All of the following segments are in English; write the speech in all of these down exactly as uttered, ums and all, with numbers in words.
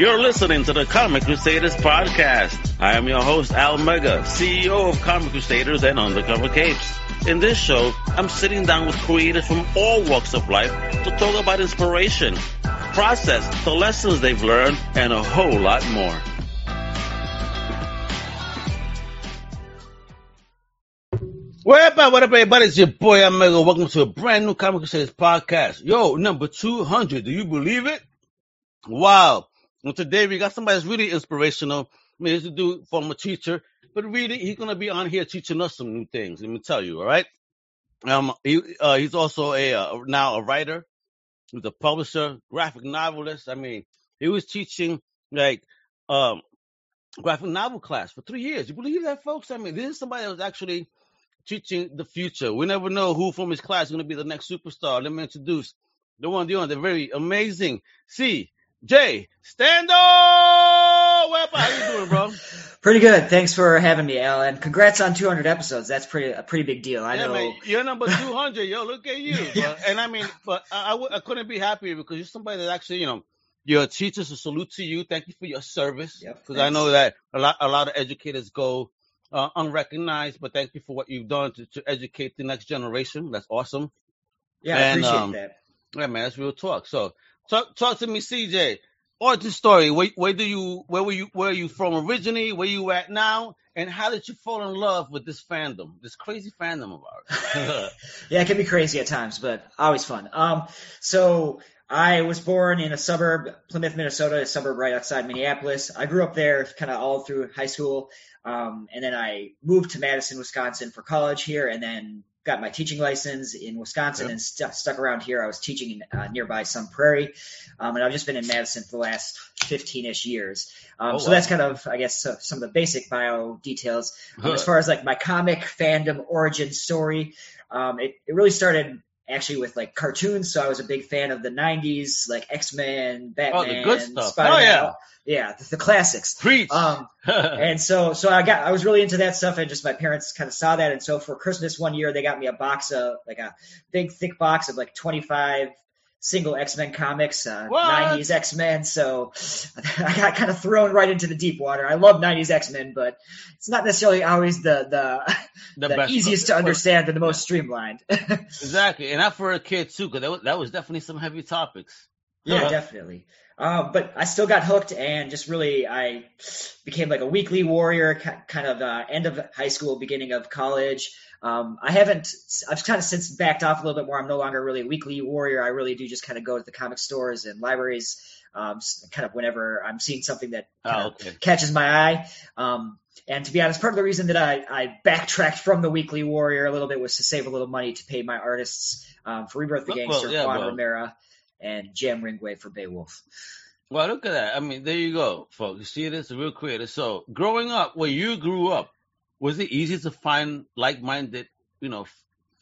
You're listening to the Comic Crusaders podcast. I am your host, Al Mega, C E O of Comic Crusaders and Undercover Capes. In this show, I'm sitting down with creators from all walks of life to talk about inspiration, process, the lessons they've learned, and a whole lot more. What up, what up, everybody? It's your boy, Al Mega. Welcome to a brand new Comic Crusaders podcast. Yo, number two hundred. Do you believe it? Wow. Well, today we got somebody that's really inspirational. I mean, he's a dude, former teacher, but really he's going to be on here teaching us some new things. Let me tell you, all right? Um, he, uh, he's also a uh, now a writer. He's a publisher, graphic novelist. I mean, he was teaching, like, um, graphic novel class for three years. You believe that, folks? I mean, this is somebody that was actually teaching the future. We never know who from his class is going to be the next superstar. Let me introduce the one, the one, the very amazing C J Standle. How you doing, bro? Pretty good. Thanks for having me, Alan. Congrats on two hundred episodes. That's pretty a pretty big deal. I yeah, know. Man, you're number two hundred. Yo, look at you. Bro. And I mean, but I, I, I couldn't be happier because you're somebody that actually, you know, you're a teacher. So salute to you. Thank you for your service. Because yep, I know that a lot a lot of educators go uh, unrecognized. But thank you for what you've done to, to educate the next generation. That's awesome. Yeah, and, I appreciate um, that. Yeah, man, that's real talk. So talk talk to me, C J. Origin story. Where, where do you? Where were you? Where are you from originally? Where you at now? And how did you fall in love with this fandom? This crazy fandom of ours. Yeah, it can be crazy at times, but always fun. Um, so I was born in a suburb, Plymouth, Minnesota, a suburb right outside Minneapolis. I grew up there, kind of all through high school, um, and then I moved to Madison, Wisconsin, for college here, and then got my teaching license in Wisconsin. Yep. And st- stuck around here. I was teaching in uh, nearby Sun Prairie, um, and I've just been in Madison for the last fifteen-ish years. Um, oh, so wow. That's kind of, I guess, so, some of the basic bio details. Huh. As far as like my comic fandom origin story, um, it, it really started actually with like cartoons. So I was a big fan of the nineties, like X-Men, Batman, oh, the good stuff. Spider-Man. Oh, yeah. Yeah, the, the classics. Preach. Um, and so, so I got, I was really into that stuff, and just my parents kind of saw that. And so for Christmas one year, they got me a box of like a big, thick box of like twenty-five single X-Men comics, uh, nineties X-Men. So I got kind of thrown right into the deep water. I love nineties X-Men, but it's not necessarily always the the, the, the easiest to understand and the most streamlined. Exactly. And not for a kid too, because that was, that was definitely some heavy topics. Yeah, yeah, definitely. Um, but I still got hooked, and just really I became like a weekly warrior, kind of uh, end of high school, beginning of college. Um, I haven't – I've kind of since backed off a little bit more. I'm no longer really a weekly warrior. I really do just kind of go to the comic stores and libraries um, kind of whenever I'm seeing something that kind oh, of okay. catches my eye. Um, and to be honest, part of the reason that I, I backtracked from the weekly warrior a little bit was to save a little money to pay my artists um, for Rebirth of the Gangster, well, yeah, Juan well. Rivera, and Jim Ringway for Beowulf. Well, look at that. I mean, there you go, folks. You see this? Real creative. So growing up, where you grew up, was it easy to find like-minded, you know,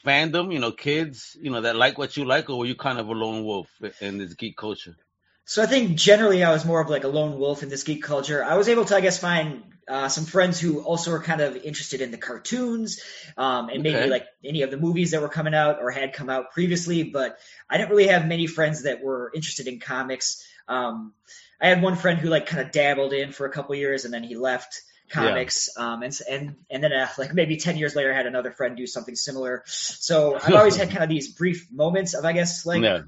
fandom, you know, kids, you know, that like what you like, or were you kind of a lone wolf in this geek culture? So I think generally I was more of like a lone wolf in this geek culture. I was able to, I guess, find uh, some friends who also were kind of interested in the cartoons um, and maybe okay. like any of the movies that were coming out or had come out previously. But I didn't really have many friends that were interested in comics. Um, I had one friend who like kind of dabbled in for a couple years, and then he left comics. Yeah. Um, and, and, and then uh, like maybe ten years later, I had another friend do something similar. So I've always had kind of these brief moments of, I guess, like yeah.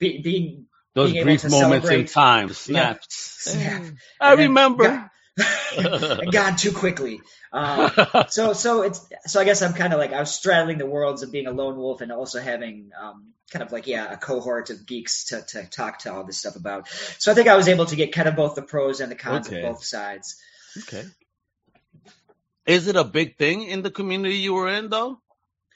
be, being, Those being brief moments in time, snaps. Yeah, snap. I remember. Gone, gone too quickly. Um, so, so it's so. I guess I'm kind of like I was straddling the worlds of being a lone wolf and also having um, kind of like yeah a cohort of geeks to to talk to all this stuff about. So I think I was able to get kind of both the pros and the cons okay. of both sides. Okay. Is it a big thing in the community you were in, though?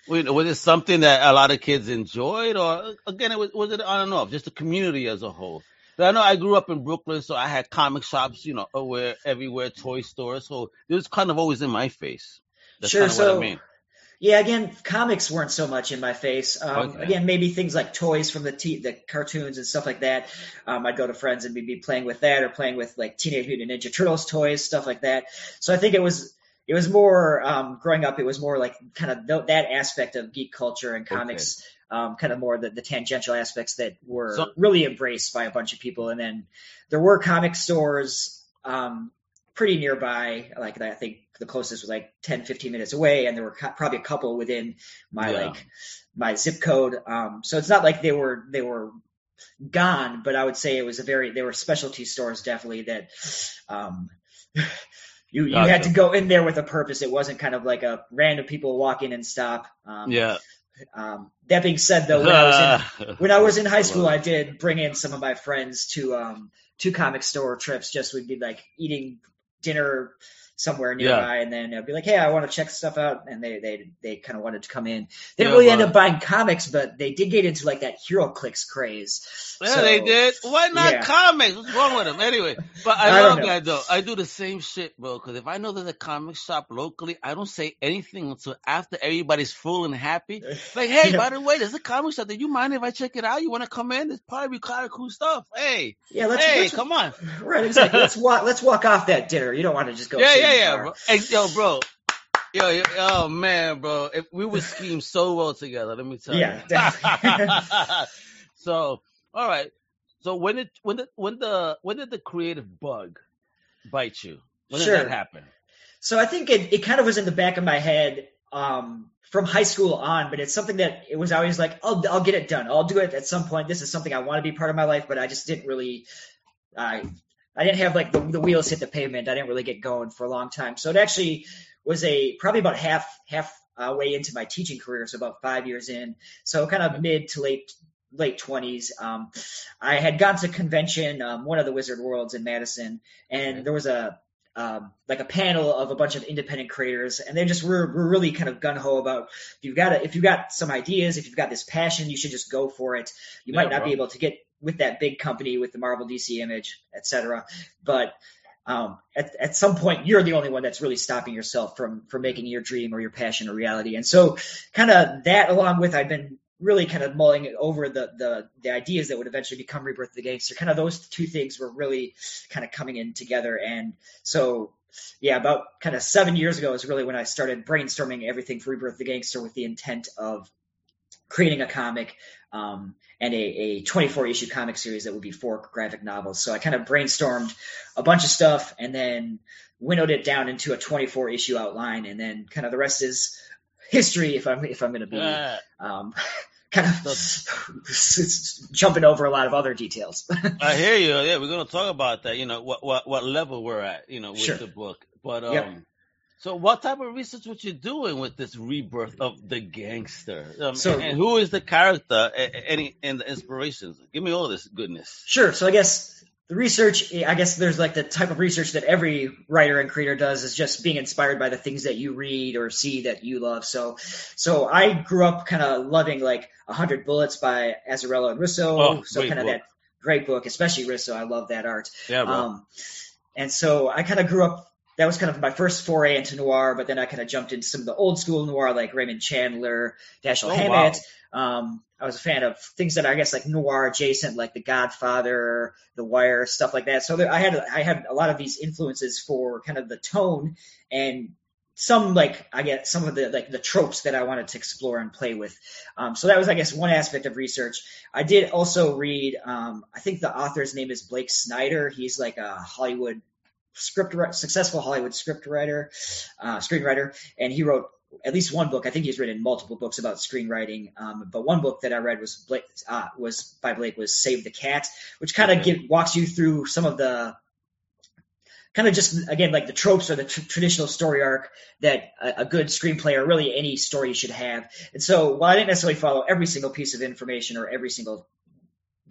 Was it something that a lot of kids enjoyed, or again, it was, was it on and off? Just the community as a whole. But I know I grew up in Brooklyn, so I had comic shops, you know, where everywhere, toy stores. So it was kind of always in my face. That's sure. Kind of so what I mean. Yeah, again, comics weren't so much in my face. Um, okay. Again, maybe things like toys from the t- the cartoons and stuff like that. Um, I'd go to friends and we'd be playing with that, or playing with like Teenage Mutant Ninja Turtles toys, stuff like that. So I think it was. It was more um, growing up. It was more like kind of th- that aspect of geek culture and comics um, kind of more the, the tangential aspects that were so, really embraced by a bunch of people. And then there were comic stores um, pretty nearby. Like I think the closest was like ten, fifteen minutes away. And there were co- probably a couple within my, yeah. like my zip code. Um, so it's not like they were, they were gone, but I would say it was a very, they were specialty stores definitely that, um, You you gotcha. had to go in there with a purpose. It wasn't kind of like a random people walk in and stop. Um, yeah. Um, that being said, though, when, uh, I was in, when I was in high school, I did bring in some of my friends to um, to comic store trips. Just we'd be like eating dinner somewhere nearby, yeah. and then I'd be like, "Hey, I want to check stuff out," and they they they kind of wanted to come in. They didn't yeah, really well, end up buying comics, but they did get into like that HeroClix craze. Yeah, so, they did. Why not yeah. comics? What's wrong with them anyway? But I, I love that though. I do the same shit, bro. Because if I know there's a comic shop locally, I don't say anything until after everybody's full and happy. Like, hey, by the way, there's a comic shop. Do you mind if I check it out? You want to come in? There's probably kind of cool stuff. Hey, yeah, let's, hey, let's, come on. Right, exactly. let's walk. Let's walk off that dinner. You don't want to just go. Yeah, yeah. Yeah, bro. Hey, yo, bro. Yo, yo, oh man, bro. If we would scheme so well together, let me tell yeah, you. Yeah, definitely. So, all right. So when did when did when the when did the creative bug bite you? When did sure. that happen? So I think it, it kind of was in the back of my head um, from high school on, but it's something that it was always like, I'll I'll get it done. I'll do it at some point. This is something I want to be part of my life, but I just didn't really. I. I didn't have like the, the wheels hit the pavement. I didn't really get going for a long time. So it actually was a probably about half half uh, way into my teaching career, so about five years in. So kind of mid to late late twenties. Um, I had gone to convention, um, one of the Wizard Worlds in Madison, and there was a um, like a panel of a bunch of independent creators, and they just were, were really kind of gung ho about if you've got a, if you've got some ideas, if you've got this passion, you should just go for it. You yeah, might not bro. be able to get with that big company with the Marvel, D C, Image, et cetera. But um, at, at some point, you're the only one that's really stopping yourself from, from making your dream or your passion a reality. And so kind of that along with, I've been really kind of mulling over the, the, the ideas that would eventually become Rebirth of the Gangster. Kind of those two things were really kind of coming in together. And so, yeah, about kind of seven years ago is really when I started brainstorming everything for Rebirth of the Gangster with the intent of creating a comic um, and a, a twenty-four issue comic series that would be four graphic novels. So I kind of brainstormed a bunch of stuff and then winnowed it down into a twenty-four issue outline. And then kind of the rest is history. If I'm, if I'm going to be uh, um, kind of jumping over a lot of other details. I hear you. Yeah. We're going to talk about that. You know, what, what, what level we're at, you know, with sure. the book, but um, yep. So what type of research were you doing with this Rebirth of the Gangster? Um, so, and who is the character and, and the inspirations? Give me all this goodness. Sure. So I guess the research, I guess there's like the type of research that every writer and creator does is just being inspired by the things that you read or see that you love. So so I grew up kind of loving like one hundred Bullets by Azzarello and Risso. Oh, so kind of that great book, especially Risso. I love that art. Yeah, bro. Um, and so I kind of grew up. That was kind of my first foray into noir, but then I kind of jumped into some of the old school noir, like Raymond Chandler, Dashiell oh, Hammett. Wow. Um, I was a fan of things that are, I guess, like noir adjacent, like The Godfather, The Wire, stuff like that. So there, I had I had a lot of these influences for kind of the tone and some like I get some of the like the tropes that I wanted to explore and play with. Um, so that was, I guess, one aspect of research. I did also read. Um, I think the author's name is Blake Snyder. He's like a Hollywood. Script successful Hollywood script writer, uh, screenwriter, and he wrote at least one book. I think he's written multiple books about screenwriting, um, but one book that I read was Blake, uh, was by Blake was Save the Cat, which kind of give walks you through some of the kind of just again like the tropes or the tr- traditional story arc that a, a good screenplay or really any story should have. And so while I didn't necessarily follow every single piece of information or every single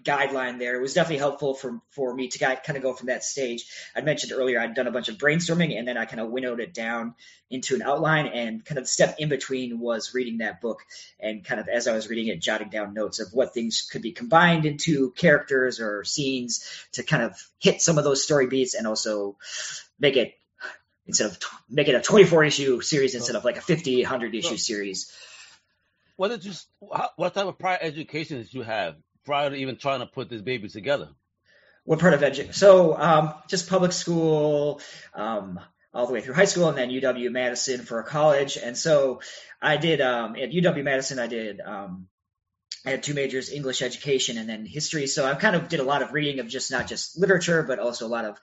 guideline there. It was definitely helpful for, for me to kind of go from that stage. I mentioned earlier, I'd done a bunch of brainstorming and then I kind of winnowed it down into an outline, and kind of the step in between was reading that book and kind of as I was reading it, jotting down notes of what things could be combined into characters or scenes to kind of hit some of those story beats and also make it instead of make it a twenty-four issue series instead of like a fifty, one hundred issue series. What did you, what type of prior education did you have prior to even trying to put this baby together? What part of education? So um, just public school, um, all the way through high school, and then U W-Madison for a college. And so I did um, at U W-Madison, I did um, I had two majors, English education and then history. So I kind of did a lot of reading of just not just literature, but also a lot of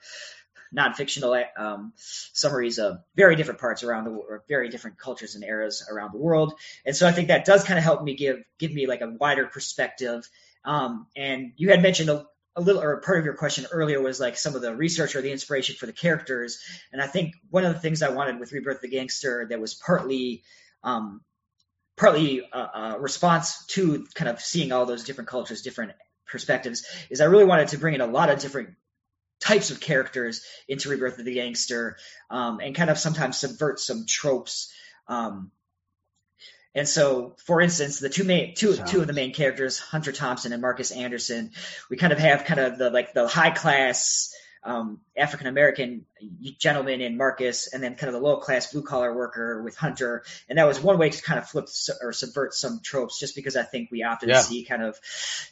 non-fictional um, summaries of very different parts around the or very different cultures and eras around the world. And so I think that does kind of help me give give me like a wider perspective. Um, and you had mentioned a, a little, or part of your question earlier was like some of the research or the inspiration for the characters. And I think one of the things I wanted with Rebirth of the Gangster that was partly um, partly a, a response to kind of seeing all those different cultures, different perspectives, is I really wanted to bring in a lot of different types of characters into Rebirth of the Gangster, um, and kind of sometimes subvert some tropes. Um, and so, for instance, the two main, two, two of the main characters, Hunter Thompson and Marcus Anderson, we kind of have kind of the, like the high class um, African-American gentleman in Marcus, and then kind of the low class blue collar worker with Hunter. And that was one way to kind of flip or subvert some tropes, just because I think we often yeah. see kind of,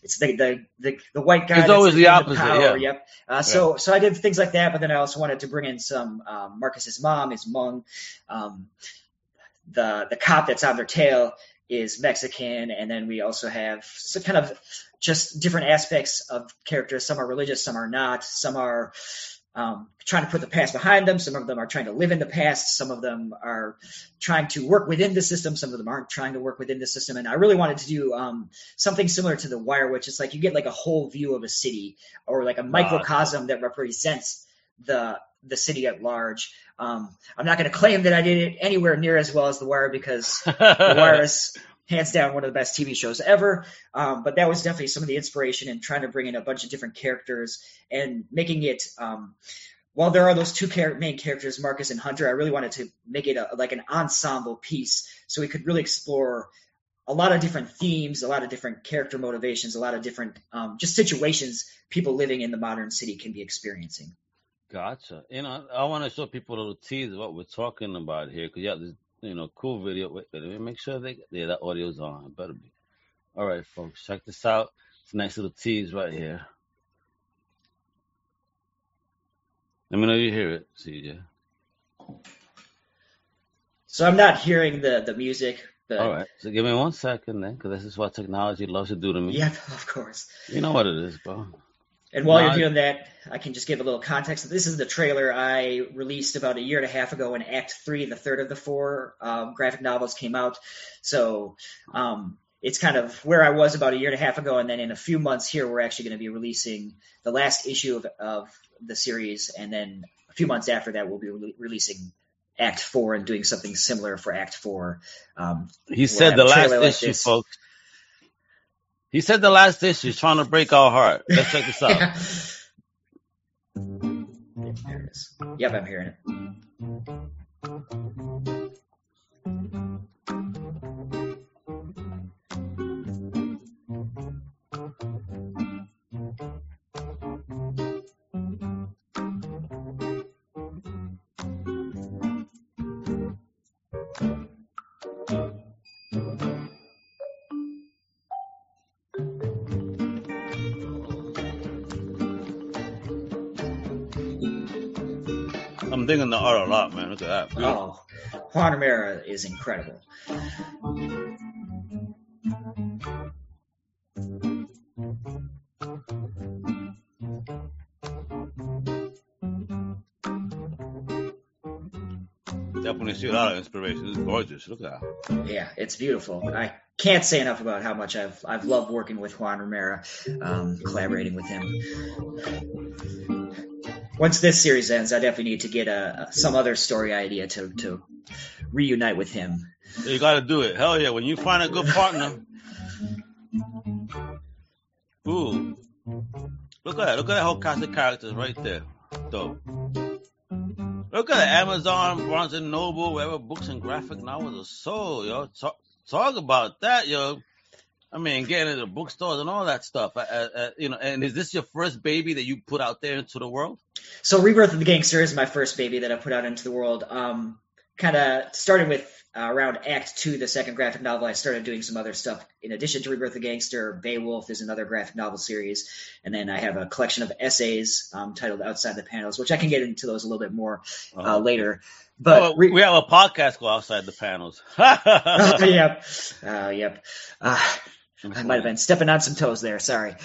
it's the, the, the, the white guy. It's always the opposite. Power, yeah. Yep. Uh, yeah. So, so I did things like that, but then I also wanted to bring in some, um, Marcus's mom is Hmong, um, the, the cop that's on their tail is Mexican. And then we also have some kind of just different aspects of characters. Some are religious, some are not, some are um, trying to put the past behind them. Some of them are trying to live in the past. Some of them are trying to work within the system. Some of them aren't trying to work within the system. And I really wanted to do um, something similar to The Wire, which is like, you get like a whole view of a city or like a microcosm wow. that represents the, the city at large. Um, I'm not going to claim that I did it anywhere near as well as The Wire, because The Wire is hands down one of the best T V shows ever. Um, but that was definitely some of the inspiration in trying to bring in a bunch of different characters and making it, um, while there are those two char- main characters, Marcus and Hunter, I really wanted to make it a, like an ensemble piece, so we could really explore a lot of different themes, a lot of different character motivations, a lot of different um, just situations people living in the modern city can be experiencing. Gotcha. And I, I want to show people a little tease of what we're talking about here, because you have this, you know, cool video. Wait, wait, wait, make sure they, yeah, that audio's on. It better be. All right, folks, check this out. It's a nice little tease right here. Let me know you hear it, C J. So I'm not hearing the, the music. But... All right, so give me one second then, because this is what technology loves to do to me. Yeah, of course. You know what it is, bro. And while you're doing that, I can just give a little context. This is the trailer I released about a year and a half ago when Act three, the third of the four um, graphic novels came out. So um, it's kind of where I was about a year and a half ago. And then in a few months here, we're actually going to be releasing the last issue of, of the series. And then a few months after that, we'll be re- releasing Act four and doing something similar for Act four. Um, he said the last issue, like folks. He said the last issue is trying to break our heart. Let's check this out. Yeah. There it is. Yep, I'm hearing it. I'm digging the art a lot, man. Look at that. Beautiful. Oh, Juan Rivera is incredible. Definitely see a lot of inspiration. It's gorgeous. Look at that. Yeah, it's beautiful. I can't say enough about how much I've I've loved working with Juan Rivera, um, collaborating with him. Once this series ends, I definitely need to get a, a some other story idea to, to reunite with him. You got to do it. Hell yeah. When you find a good partner. Ooh. Look at that. Look at that whole cast of characters right there. Dope. Look at the Amazon, Barnes and Noble, wherever books and graphic novels are sold, yo. Talk, talk about that, yo. I mean, getting into the bookstores and all that stuff. I, I, I, you know, and is this your first baby that you put out there into the world? So Rebirth of the Gangster is my first baby that I put out into the world. Um, kind of started with uh, around Act two, the second graphic novel. I started doing some other stuff. In addition to Rebirth of the Gangster, Beowulf is another graphic novel series. And then I have a collection of essays um, titled Outside the Panels, which I can get into those a little bit more uh-huh. uh, later. But oh, we, we have a podcast called Outside the Panels. oh, yep. Uh, yep. Uh, I might have been stepping on some toes there. Sorry.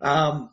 um,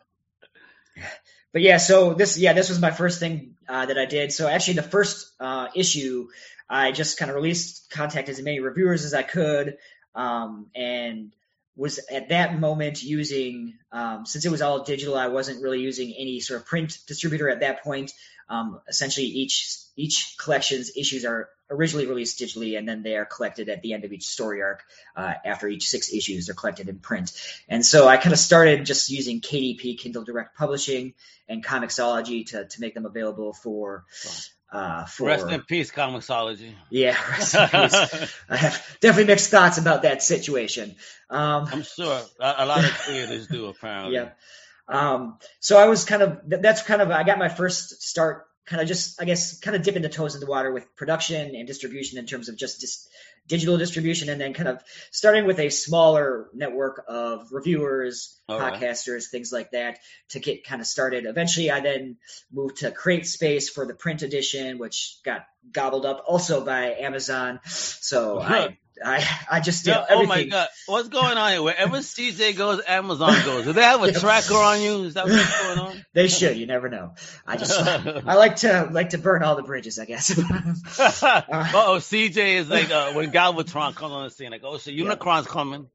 but yeah, so this, yeah, this was my first thing uh, that I did. So actually the first uh, issue, I just kind of released, contacted as many reviewers as I could. Um, and was at that moment using, um, since it was all digital, I wasn't really using any sort of print distributor at that point. Um, essentially each, each collection's issues are originally released digitally, and then they are collected at the end of each story arc. Uh, after each six issues, they're collected in print. And so I kind of started just using K D P, Kindle Direct Publishing, and Comixology to, to make them available for, uh, for rest in peace, Comixology. Yeah. Rest in peace. I have definitely mixed thoughts about that situation. Um, I'm sure a, a lot of creators do apparently. Yeah. Um, so I was kind of, that's kind of, I got my first start kind of just, I guess, kind of dipping the toes in the water with production and distribution in terms of just dis- digital distribution, and then kind of starting with a smaller network of reviewers, all podcasters, right, things like that to get kind of started. Eventually, I then moved to CreateSpace for the print edition, which got gobbled up also by Amazon. So uh-huh. I... I, I just did yeah, everything. Oh my God. What's going on here? Wherever C J goes, Amazon goes. Do they have a tracker on you? Is that what's going on? They should. You never know. I just I like to like to burn all the bridges, I guess. uh oh, C J is like uh, when Galvatron comes on the scene, like, oh, so Unicron's yeah. coming.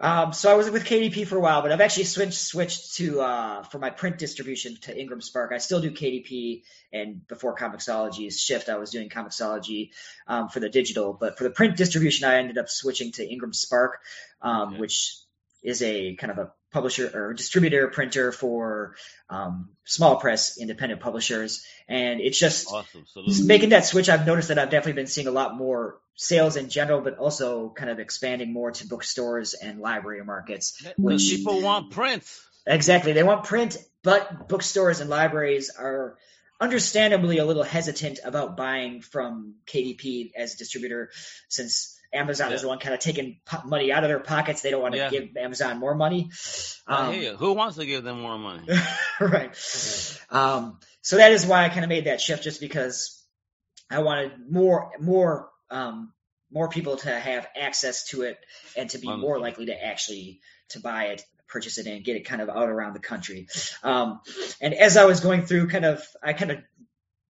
Um, so I was with K D P for a while, but I've actually switched switched to uh, for my print distribution to IngramSpark. I still do K D P, and before Comixology's shift, I was doing Comixology um, for the digital. But for the print distribution, I ended up switching to IngramSpark, um, okay. which is a kind of a publisher or distributor printer for um, small press independent publishers. And it's just awesome. Making that switch. I've noticed that I've definitely been seeing a lot more sales in general, but also kind of expanding more to bookstores and library markets. Which, the people want print. Exactly. They want print, but bookstores and libraries are understandably a little hesitant about buying from K D P as a distributor, since Amazon yeah. is the one kind of taking po- money out of their pockets. They don't want to yeah. give Amazon more money. Um, I hear you. Who wants to give them more money? Right. Okay. Um, so that is why I kind of made that shift, just because I wanted more, more, um, more people to have access to it and to be Wonderful. more likely to actually to buy it, purchase it, and get it kind of out around the country. Um, and as I was going through, kind of, I kind of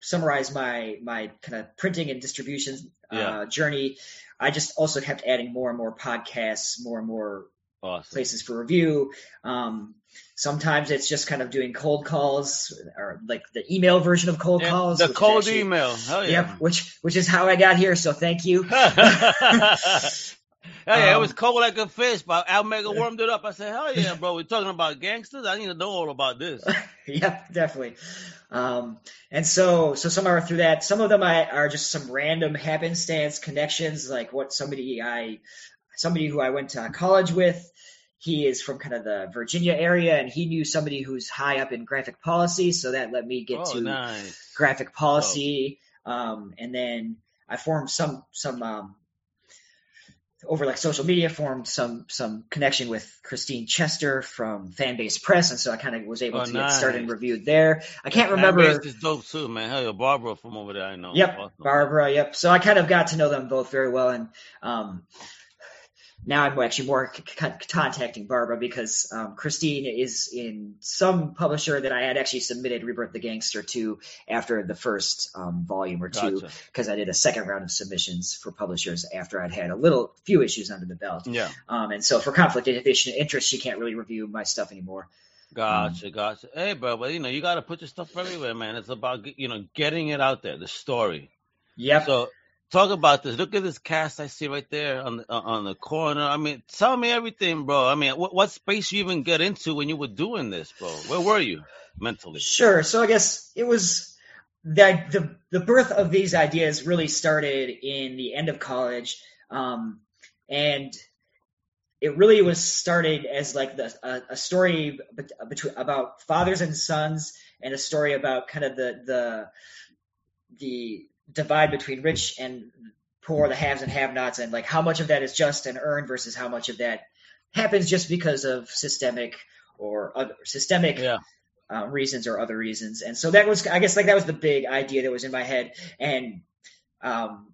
summarized my my kind of printing and distribution yeah. uh, journey. I just also kept adding more and more podcasts, more and more awesome. places for review. Um, sometimes it's just kind of doing cold calls, or like the email version of cold yeah, calls. The cold actually, email. Hell yeah. Yep, which, which is how I got here, so thank you. Hey, um, it was cold like a fish, but Al Mega warmed it up. I said, hell yeah, bro, we're talking about gangsters? I need to know all about this. Yep, definitely. Um, and so so some are through that. Some of them I, are just some random happenstance connections, like what somebody I somebody who I went to college with, he is from kind of the Virginia area, and he knew somebody who's high up in graphic policy, so that let me get oh, to nice. graphic policy. Oh. Um, and then I formed some some um, – over like social media, formed some some connection with Christine Chester from Fanbase Press, and so I kind of was able oh, to nice. get started and reviewed there. I can't remember. Fanbase is dope too, man. Hell yeah, Barbara from over there, I know. Yep, awesome. Barbara, yep. So I kind of got to know them both very well, and um, now I'm actually more c- c- contacting Barbara because um, Christine is in some publisher that I had actually submitted Rebirth the Gangster to after the first um, volume or two, because gotcha. I did a second round of submissions for publishers after I'd had a little few issues under the belt. Yeah. Um, and so for conflict of interest, she can't really review my stuff anymore. Gotcha, um, gotcha. Hey, bro, but you know, you got to put your stuff everywhere, man. It's about, you know, getting it out there, the story. Yep. So, talk about this. Look at this cast I see right there on the, on the corner. I mean, tell me everything, bro. I mean, what, what space you even get into when you were doing this, bro? Where were you mentally? Sure. So I guess it was that the, the birth of these ideas really started in the end of college. Um, and it really was started as like the, a, a story between, about fathers and sons, and a story about kind of the the the – divide between rich and poor, the haves and have-nots, and like how much of that is just and earned versus how much of that happens just because of systemic or other systemic yeah. uh, reasons or other reasons. And so that was, I guess, like that was the big idea that was in my head. And um,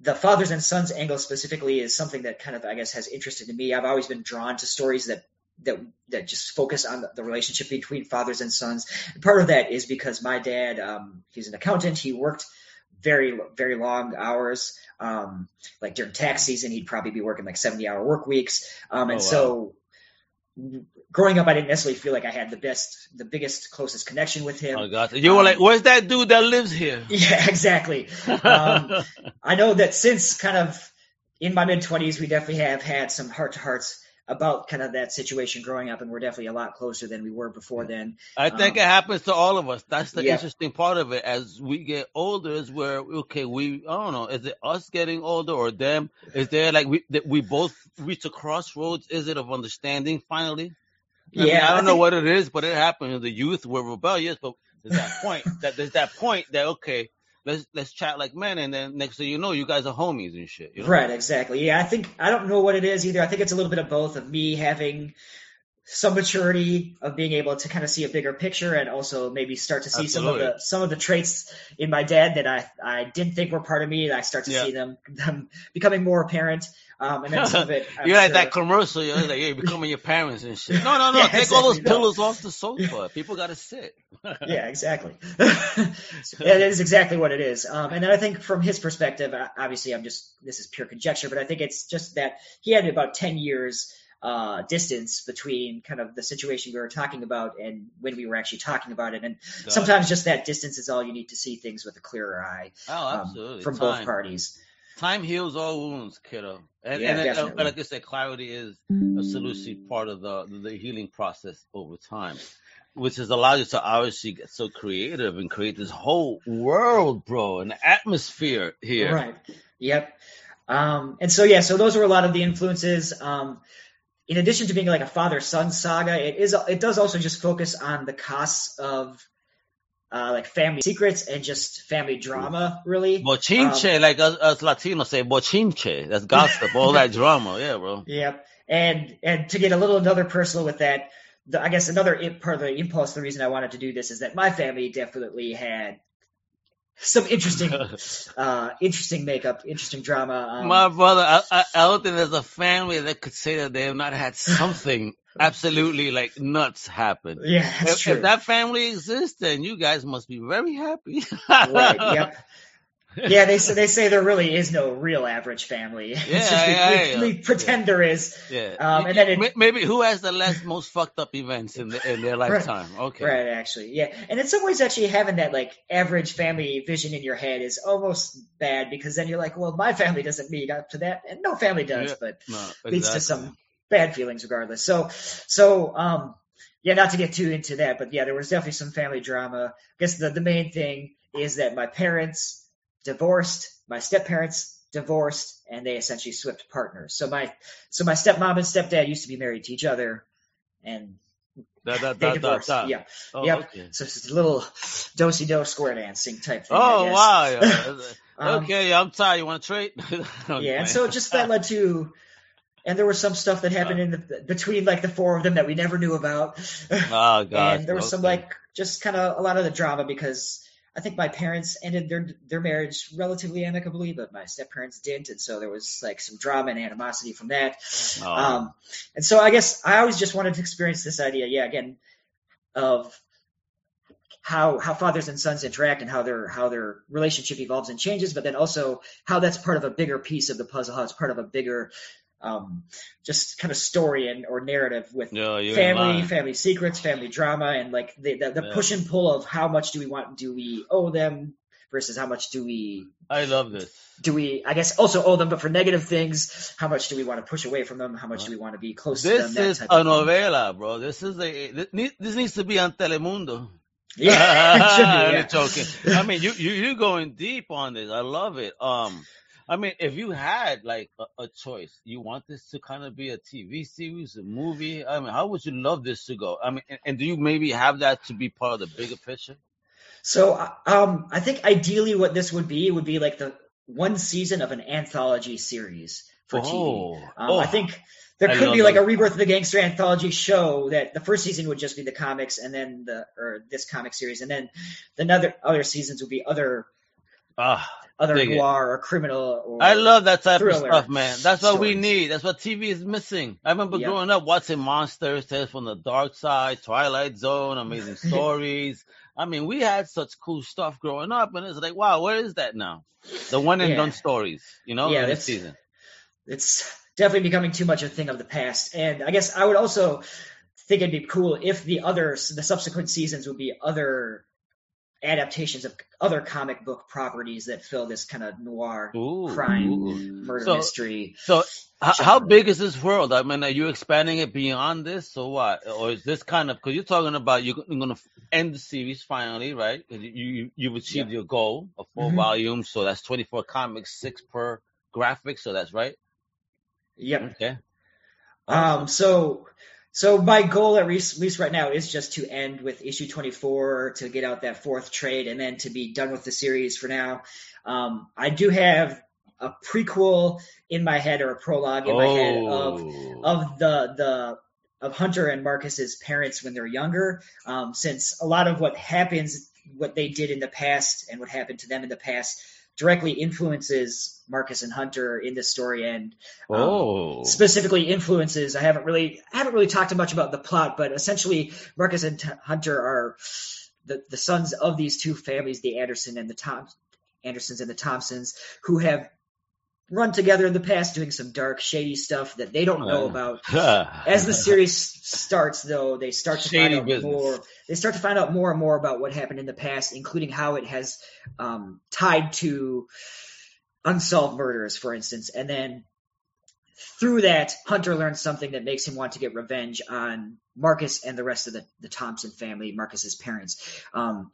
the fathers and sons angle specifically is something that kind of, I guess, has interested me. I've always been drawn to stories that that that just focus on the relationship between fathers and sons. And part of that is because my dad, um, he's an accountant. He worked very, very long hours. Um, like during tax season, he'd probably be working like seventy hour work weeks. Um, and oh, wow. so growing up, I didn't necessarily feel like I had the best, the biggest, closest connection with him. Oh, God. You were um, like, where's that dude that lives here? Yeah, exactly. Um, I know that since kind of in my mid twenties, we definitely have had some heart to hearts about kind of that situation growing up, and we're definitely a lot closer than we were before then. I think um, it happens to all of us. That's the yeah. interesting part of it. As we get older is where, okay, we, I don't know, is it us getting older or them? Is there like, we that we both reach a crossroads? Is it of understanding finally? I yeah. mean, I don't I think, know what it is, but it happened in the youth. We're rebellious, but there's that point that there's that point that, okay, Let's let's chat like men, and then next thing you know, you guys are homies and shit. You know? Right, exactly. Yeah, I think I don't know what it is either. I think it's a little bit of both of me having some maturity of being able to kind of see a bigger picture, and also maybe start to see Absolutely. some of the some of the traits in my dad that I, I didn't think were part of me. And I start to yeah. see them, them becoming more apparent. Um, and then some of it, I'm you're sure. like that commercial, you're like, you're becoming your parents and shit. No, no, no, yeah, take exactly. all those pillows no. off the sofa. People got to sit. yeah, exactly. That is exactly what it is. Um, and then I think from his perspective, obviously I'm just, this is pure conjecture, but I think it's just that he had about ten years uh, distance between kind of the situation we were talking about and when we were actually talking about it. And got sometimes it. just that distance is all you need to see things with a clearer eye oh, absolutely. um, from Time. both parties. Time heals all wounds, kiddo. And, yeah, and it, uh, like I said, clarity is absolutely part of the, the healing process over time, which has allowed you to obviously get so creative and create this whole world, bro, and atmosphere here. Right. Yep. Um, and so, yeah, so those were a lot of the influences. Um, in addition to being like a father-son saga, it is it does also just focus on the costs of Uh, like family secrets and just family drama, really. Bochinche, um, like us, us Latinos say, bochinche. That's gossip, all that drama. Yeah, bro. Yep. And and to get a little another personal with that, the, I guess another part of the impulse, the reason I wanted to do this is that my family definitely had some interesting, uh, interesting makeup, interesting drama. Um, my brother, I, I, I don't think there's a family that could say that they have not had something absolutely like nuts happen. Yeah, that's if, true. If that family exists, then you guys must be very happy. Right. Yep. Yeah, they say they say there really is no real average family. Yeah, it's just yeah, we, yeah, we, we yeah. pretend there is. Yeah. Um, and then it, maybe who has the less most fucked up events in the, in their lifetime? Right. Okay. Right. Actually, yeah. And in some ways, actually having that like average family vision in your head is almost bad, because then you're like, well, my family doesn't meet up to that, and no family does, yeah. but no, exactly. leads to some bad feelings regardless. So, so, um, yeah, not to get too into that, but yeah, there was definitely some family drama. I guess the, the main thing is that my parents divorced, my step-parents divorced, and they essentially swapped partners. So my, so my stepmom and stepdad used to be married to each other, and Da, da, da, they divorced. Da, da. Yeah. Oh, yep. Okay. So it's a little do-si-do square dancing type thing. Oh, I guess. wow. um, okay. I'm tired. You want to trade? Yeah. And so just that led to, and there was some stuff that happened in the, between like the four of them that we never knew about. Oh, God. And there was okay. some like just kind of a lot of the drama, because I think my parents ended their their marriage relatively amicably, but my step-parents didn't. And so there was like some drama and animosity from that. Oh. Um, and so I guess I always just wanted to experience this idea. Yeah. Again, of how, how fathers and sons interact and how their, how their relationship evolves and changes, but then also how that's part of a bigger piece of the puzzle, how it's part of a bigger, Um, just kind of story and or narrative with no, family, family secrets, family drama, and like the the, the yeah. push and pull of how much do we want, do we owe them versus how much do we? I love this. Do we? I guess also owe them, but for negative things, how much do we want to push away from them? How much do we want to be close this to them? This is a novela, bro. This is a this, this needs to be on Telemundo. Yeah, yeah. I'm joking. I mean, you you you're going deep on this. I love it. Um. I mean, if you had like a, a choice, you want this to kind of be a T V series, a movie. I mean, how would you love this to go? I mean, and, and do you maybe have that to be part of the bigger picture? So, um, I think ideally what this would be would be like the one season of an anthology series for oh. T V. Um, oh. I think there I could be like that. a Rebirth of the Gangster anthology show that the first season would just be the comics, and then the or this comic series, and then the other other seasons would be other. Ah, other noir or criminal or I love that type of stuff, man. That's what stories. We need. That's what T V is missing. I remember yep. growing up watching Monsters, Tales from the Dark Side, Twilight Zone, Amazing Stories. I mean, we had such cool stuff growing up, and it's like, wow, where is that now? The one and yeah. done stories, you know, yeah, this season. It's definitely becoming too much a thing of the past. And I guess I would also think it'd be cool if the other, the subsequent seasons would be other adaptations of other comic book properties that fill this kind of noir ooh, crime, ooh. murder so, mystery. So h- how big is this world? I mean, are you expanding it beyond this or what? Or is this kind of, because you're talking about you're going to end the series finally, right? You, you, you've achieved yeah. your goal of four mm-hmm. volumes. So that's twenty-four comics, six per graphic. So that's right. Yep. Okay. Um, so... So my goal, at least right now, is just to end with issue twenty-four, to get out that fourth trade, and then to be done with the series for now. Um, I do have a prequel in my head, or a prologue in oh. my head of of the the of Hunter and Marcus's parents when they're younger, um, since a lot of what happens, what they did in the past, and what happened to them in the past, directly influences Marcus and Hunter in this story, and um, oh. specifically influences. I haven't really, I haven't really talked much about the plot, but essentially Marcus and T- Hunter are the, the sons of these two families, the Anderson and the Tom Andersons and the Thompsons, who have run together in the past, doing some dark, shady stuff that they don't know about. As the series starts, though, they start to shady find out business. more. They start to find out more and more about what happened in the past, including how it has um, tied to unsolved murders, for instance. And then through that, Hunter learns something that makes him want to get revenge on Marcus and the rest of the, the Thompson family, Marcus's parents. Um,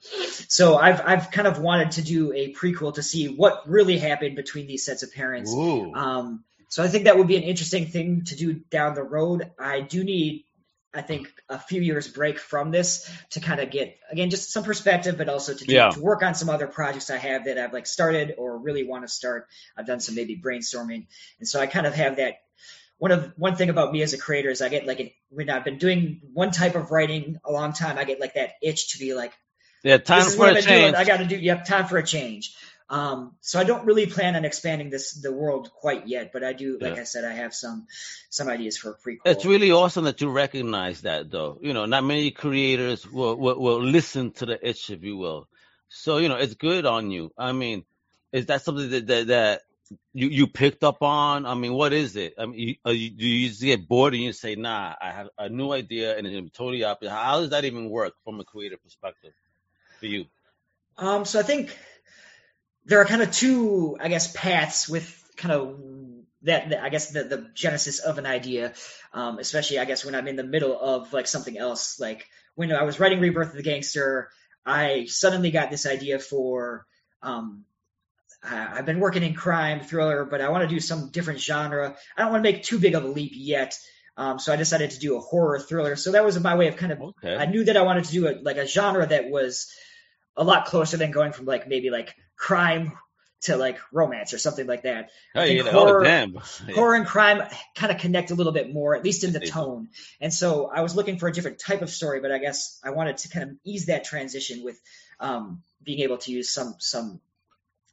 so I've I've kind of wanted to do a prequel to see what really happened between these sets of parents. Um, so I think that would be an interesting thing to do down the road. I do need, I think, a few years break from this to kind of get, again, just some perspective, but also to, do, yeah. to work on some other projects I have that I've like started or really want to start. I've done some maybe brainstorming. And so I kind of have that. One of one thing about me as a creator is I get like, an, when I've been doing one type of writing a long time, I get like that itch to be like, yeah, time this is for what a I've been change. Doing. I got to do, yep, time for a change. Um, so I don't really plan on expanding this the world quite yet, but I do, like yeah. I said, I have some some ideas for a prequel. It's really awesome that you recognize that, though. You know, not many creators will, will, will listen to the itch, if you will. So, you know, it's good on you. I mean, is that something that that, that you, you picked up on? I mean, what is it? I mean, you, you, do you just get bored and you say, nah, I have a new idea and it's totally opposite? How does that even work from a creative perspective for you? Um, so I think there are kind of two, I guess, paths with kind of that, I guess, the, the genesis of an idea, um, especially, I guess, when I'm in the middle of, like, something else. Like, when I was writing Rebirth of the Gangster, I suddenly got this idea for um, – I've been working in crime, thriller, but I want to do some different genre. I don't want to make too big of a leap yet. Um, so I decided to do a horror thriller. So that was my way of kind of okay. – I knew that I wanted to do, a, like, a genre that was – a lot closer than going from like maybe like crime to like romance or something like that. Oh, I think yeah, horror, oh, damn. Yeah. horror and crime kind of connect a little bit more, at least in the tone. And so I was looking for a different type of story, but I guess I wanted to kind of ease that transition with um, being able to use some some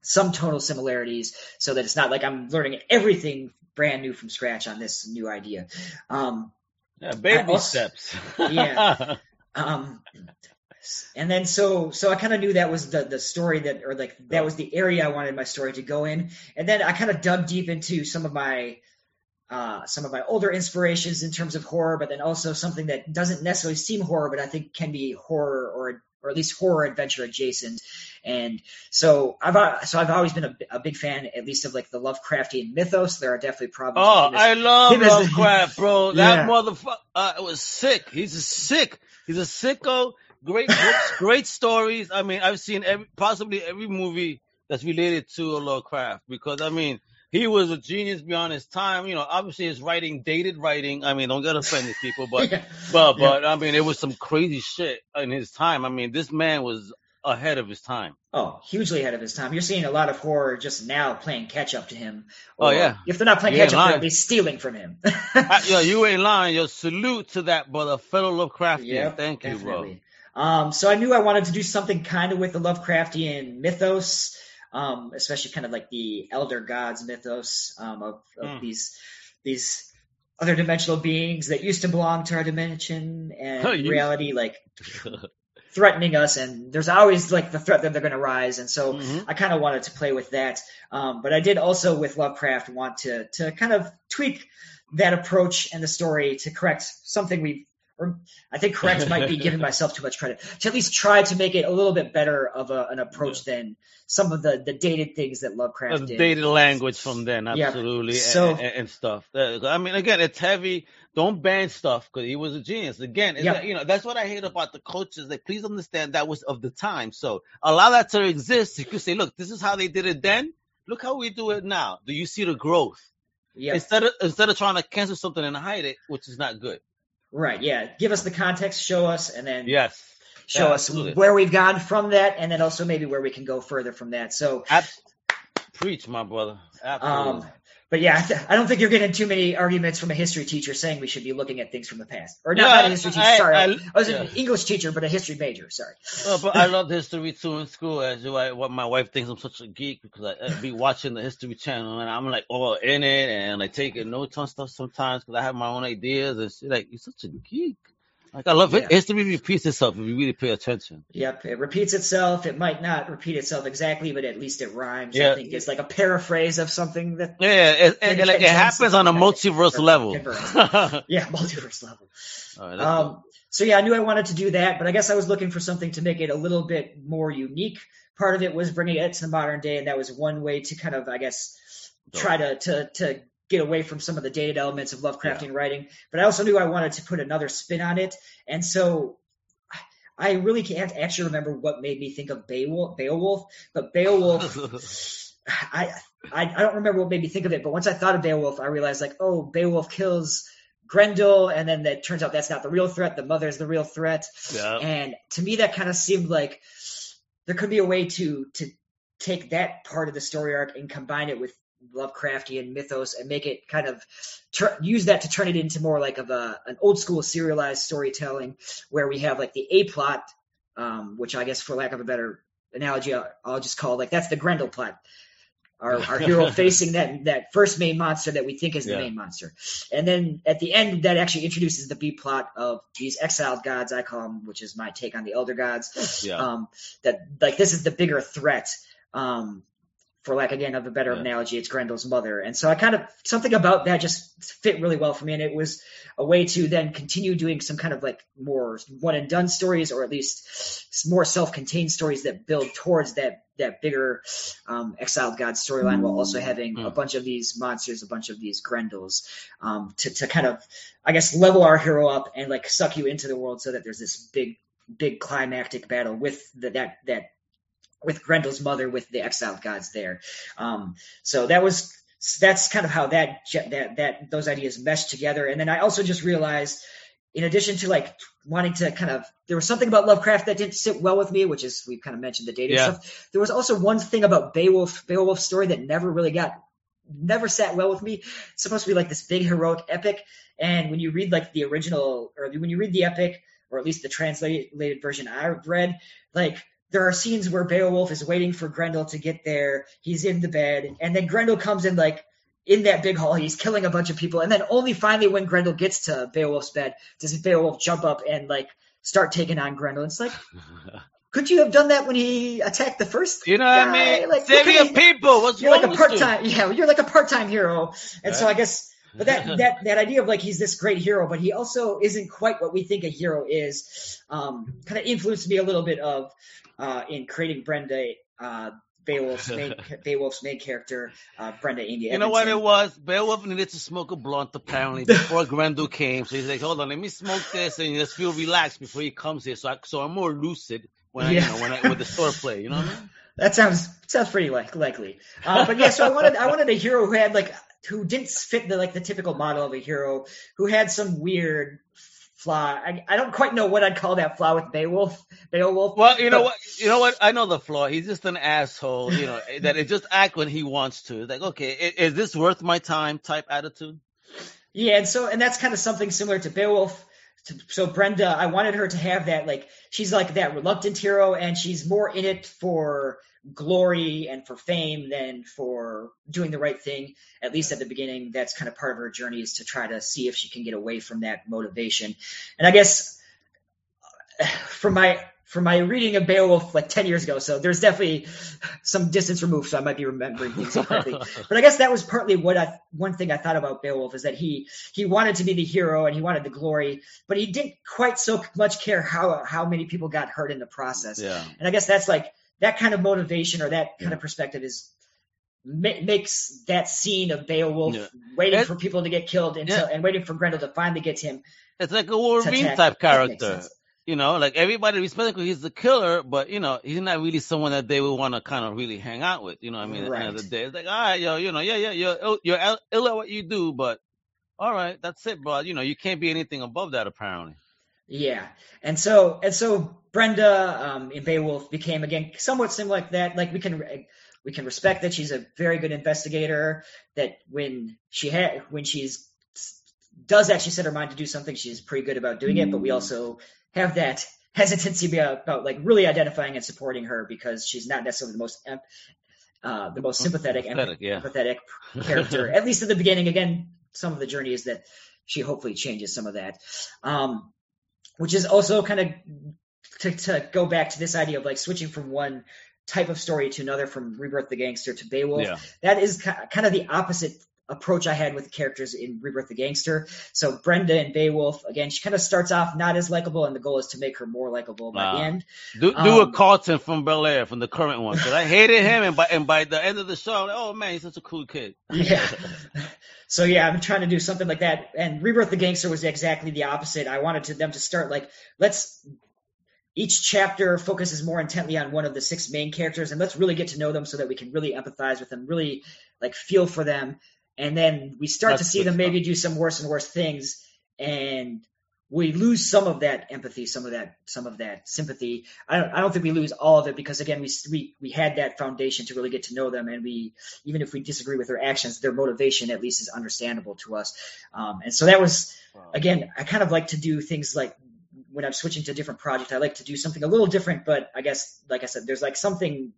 some tonal similarities, so that it's not like I'm learning everything brand new from scratch on this new idea. Um, yeah, baby also, steps. yeah. Um, And then so so I kind of knew that was the, the story that – or like that was the area I wanted my story to go in. And then I kind of dug deep into some of my uh, some of my older inspirations in terms of horror, but then also something that doesn't necessarily seem horror, but I think can be horror or or at least horror adventure adjacent. And so I've so I've always been a, a big fan, at least of like the Lovecraftian mythos. There are definitely problems. Oh, him as, I love Lovecraft, the, bro. That yeah. motherfucker uh, was sick. He's a sick. He's a sicko. Great books, great stories. I mean, I've seen every, possibly every movie that's related to Lovecraft, because, I mean, he was a genius beyond his time. You know, obviously his writing, dated writing. I mean, don't get offended, people, but, yeah. but, but yeah. I mean, it was some crazy shit in his time. I mean, this man was ahead of his time. Oh, hugely ahead of his time. You're seeing a lot of horror just now playing catch up to him. Or oh, yeah. If they're not playing you catch up to him, they're stealing from him. I, yo, you ain't lying. Yo, salute to that, brother. Fellow Lovecraftian. Yep, Thank definitely. you, bro. Um, so I knew I wanted to do something kind of with the Lovecraftian mythos, um, especially kind of like the Elder Gods mythos um, of, of mm. these these other dimensional beings that used to belong to our dimension and huh, you... reality, like threatening us. And there's always like the threat that they're going to rise. And so mm-hmm. I kind of wanted to play with that. Um, but I did also with Lovecraft want to, to kind of tweak that approach and the story to correct something we've, or I think correct might be giving myself too much credit, to at least try to make it a little bit better of a, an approach yeah. than some of the, the dated things that Lovecraft the did. Dated language from then, absolutely, yeah. so, and, and, and stuff. I mean, again, it's heavy. Don't ban stuff because he was a genius. Again, it's yeah. like, you know, that's what I hate about the cultures. Like, please understand that was of the time. So allow that to exist. You could say, look, this is how they did it then. Look how we do it now. Do you see the growth? Yeah. Instead of instead of trying to cancel something and hide it, which is not good. Right, yeah. Give us the context, show us, and then yes. show yeah, us absolutely. Where we've gone from that, and then also maybe where we can go further from that. So, Ab- preach, my brother. Absolutely. Um, but yeah, I, th- I don't think you're getting too many arguments from a history teacher saying we should be looking at things from the past. Or no, not, I, not a history teacher, I, sorry. I, I, I was yeah. an English teacher, but a history major, sorry. Well, but I loved history too in school. As do I, what my wife thinks I'm such a geek because I, I be watching the History Channel and I'm like all in it and like taking notes on stuff sometimes because I have my own ideas and she's like, you're such a geek. Like I love it. Yeah. History repeats itself if you really pay attention. Yep, it repeats itself. It might not repeat itself exactly, but at least it rhymes. Yeah. I think it's like a paraphrase of something that. Yeah, yeah. It, it, it, like it happens on a multiverse level. yeah, multiverse level. All right, um, cool. So yeah, I knew I wanted to do that, but I guess I was looking for something to make it a little bit more unique. Part of it was bringing it to the modern day, and that was one way to kind of, I guess, try to to to. get away from some of the dated elements of Lovecraftian yeah. writing, but I also knew I wanted to put another spin on it. And so I really can't actually remember what made me think of Beowulf, Beowulf but Beowulf, I, I I don't remember what made me think of it. But once I thought of Beowulf, I realized like, oh, Beowulf kills Grendel. And then that turns out that's not the real threat. The mother's the real threat. Yeah. And to me, that kind of seemed like there could be a way to, to take that part of the story arc and combine it with Lovecraftian mythos and make it kind of tur- use that to turn it into more like of a an old school serialized storytelling where we have like the A plot, um, which I guess for lack of a better analogy, I'll, I'll just call like that's the Grendel plot. Our, our hero facing that that first main monster that we think is the yeah. main monster. And then at the end, that actually introduces the B plot of these exiled gods, I call them, which is my take on the Elder Gods. Yeah. Um, that like this is the bigger threat. Um, For lack, again, of a better yeah. analogy, it's Grendel's mother. And so I kind of – something about that just fit really well for me. And it was a way to then continue doing some kind of like more one-and-done stories or at least more self-contained stories that build towards that that bigger um, exiled god storyline while also having mm. a bunch of these monsters, a bunch of these Grendels um, to, to kind of, I guess, level our hero up and like suck you into the world so that there's this big, big climactic battle with the, that that – with Grendel's mother, with the exiled gods there. Um, so that was, that's kind of how that, that, that, those ideas meshed together. And then I also just realized in addition to like wanting to kind of, there was something about Lovecraft that didn't sit well with me, which is, we kind of mentioned the dating yeah. stuff. There was also one thing about Beowulf, Beowulf's story that never really got, never sat well with me. It's supposed to be like this big heroic epic. And when you read like the original, or when you read the epic, or at least the translated version I read, like, there are scenes where Beowulf is waiting for Grendel to get there. He's in the bed. And then Grendel comes in like in that big hall. He's killing a bunch of people. And then only finally when Grendel gets to Beowulf's bed, does Beowulf jump up and like start taking on Grendel. It's like, could you have done that when he attacked the first You know guy? What I mean? Like, Saving okay, people. What's you're wrong like a part-time, yeah, you're like a part-time hero. And right. so I guess but that, that that idea of like he's this great hero, but he also isn't quite what we think a hero is, um, kind of influenced me a little bit of uh, in creating Brenda uh, Beowulf's main Beowulf's main character, uh, Brenda Amy Edmondson. You know what it was? Beowulf needed to smoke a blunt apparently before Grendel came, so he's like, hold on, let me smoke this and just feel relaxed before he comes here, so I, so I'm more lucid when I, yeah. you know, when I with the store play, you know what I mean? That sounds sounds pretty like, likely, uh, but yeah. So I wanted I wanted a hero who had like. who didn't fit the like the typical model of a hero, who had some weird flaw. I, I don't quite know what I'd call that flaw with Beowulf. Beowulf. Well, you know but... what? You know what? I know the flaw. He's just an asshole. You know that it just act when he wants to. It's like, okay, is, is this worth my time? Type attitude. Yeah, and so and that's kind of something similar to Beowulf. So Brenda, I wanted her to have that, like, she's like that reluctant hero, and she's more in it for glory and for fame than for doing the right thing. At least at the beginning, that's kind of part of her journey, is to try to see if she can get away from that motivation. And I guess from my from my reading of Beowulf like ten years ago, so there's definitely some distance removed, so I might be remembering things correctly. But I guess that was partly what I, one thing I thought about Beowulf, is that he he wanted to be the hero and he wanted the glory, but he didn't quite so much care how how many people got hurt in the process. Yeah. And I guess that's like that kind of motivation, or that kind yeah. of perspective, is ma- makes that scene of Beowulf yeah. waiting that, for people to get killed until, yeah. and waiting for Grendel to finally get him. It's like a Wolverine type character. You know, like everybody respects him because he's the killer, but, you know, he's not really someone that they would want to kind of really hang out with. You know what I mean? At right. the end of the day, it's like, all right, yo, you know, yeah, yeah, you're ill, you're ill at what you do, but all right, that's it, bro. You know, you can't be anything above that, apparently. Yeah. And so and so Brenda um, in Beowulf became, again, somewhat similar like that. Like, we can we can respect that she's a very good investigator, that when she had when she's does actually set her mind to do something, she's pretty good about doing it. But we also have that hesitancy about, about like really identifying and supporting her, because she's not necessarily the most uh, the most sympathetic, empathetic, yeah. empathetic character, at least at the beginning. Again, some of the journey is that she hopefully changes some of that, um, which is also kind of to, to go back to this idea of like switching from one type of story to another, from Rebirth the Gangster to Beowulf. Yeah. That is kind of the opposite approach I had with characters in Rebirth the Gangster. So Brenda and Beowulf, again, she kind of starts off not as likable, and the goal is to make her more likable by wow. the end. Do, um, do a Carlton from Bel Air, from the current one, because I hated him, and by and by the end of the show, I'm like, oh man, he's such a cool kid. Yeah. So yeah, I'm trying to do something like that, and Rebirth the Gangster was exactly the opposite. I wanted to, them to start like, let's. Each chapter focuses more intently on one of the six main characters, and let's really get to know them so that we can really empathize with them, really like feel for them. And then we start That's to see them maybe do some worse and worse things, and we lose some of that empathy, some of that, some of that sympathy. I don't, I don't think we lose all of it, because again, we, we, we had that foundation to really get to know them. And we, even if we disagree with their actions, their motivation at least is understandable to us. Um, and so that was, wow. again, I kind of like to do things like, when I'm switching to a different project, I like to do something a little different, but I guess, like I said, there's like something,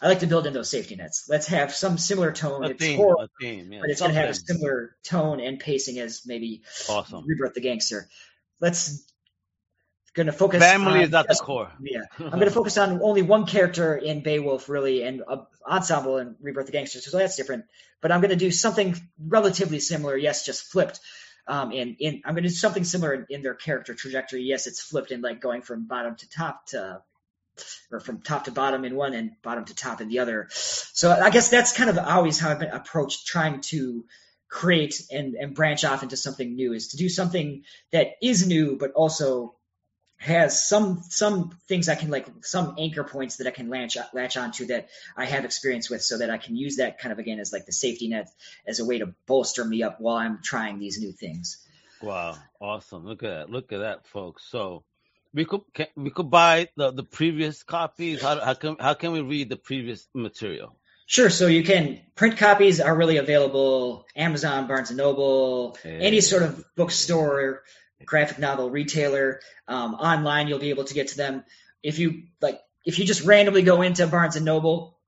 I like to build in those safety nets. Let's have some similar tone. A it's theme, horrible, a theme, yeah. but it's going to have a similar tone and pacing as maybe awesome. Rebirth the Gangster. Let's going to focus. Family on, is not just, the core. Yeah, I'm going to focus on only one character in Beowulf, really, and uh, ensemble in Rebirth the Gangster. So that's different. But I'm going to do something relatively similar. Yes, just flipped. Um, and, and I'm going to do something similar in, in their character trajectory. Yes, it's flipped, and like going from bottom to top to. Or from top to bottom in one and bottom to top in the other. So I guess that's kind of always how I've been approached trying to create and, and branch off into something new, is to do something that is new, but also has some, some things I can like, some anchor points that I can latch, latch onto that I have experience with, so that I can use that kind of, again, as like the safety net, as a way to bolster me up while I'm trying these new things. Wow. Awesome. Look at that. Look at that, folks. So, We could can, we could buy the, the previous copies. How how can how can we read the previous material? Sure. So you can print copies are really available. Amazon, Barnes and Noble, hey. any sort of bookstore, graphic novel retailer. Um, online, you'll be able to get to them. If you like, if you just randomly go into Barnes and Noble,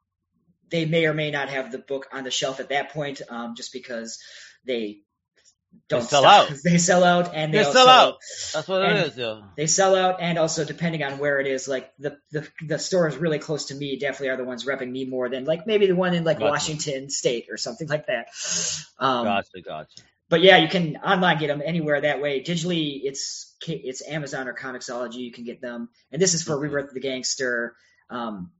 they may or may not have the book on the shelf at that point, um, just because they. Don't they sell stop. out. They sell out, and they, they also, sell out. That's what it is. Yeah. They sell out, and also depending on where it is, like the, the the stores really close to me definitely are the ones repping me more than like maybe the one in like gotcha. Washington State or something like that. Um, gotcha, gotcha. But yeah, you can online get them anywhere that way. Digitally, it's it's Amazon or Comixology. You can get them, and this is for mm-hmm. Rebirth of the Gangster, um,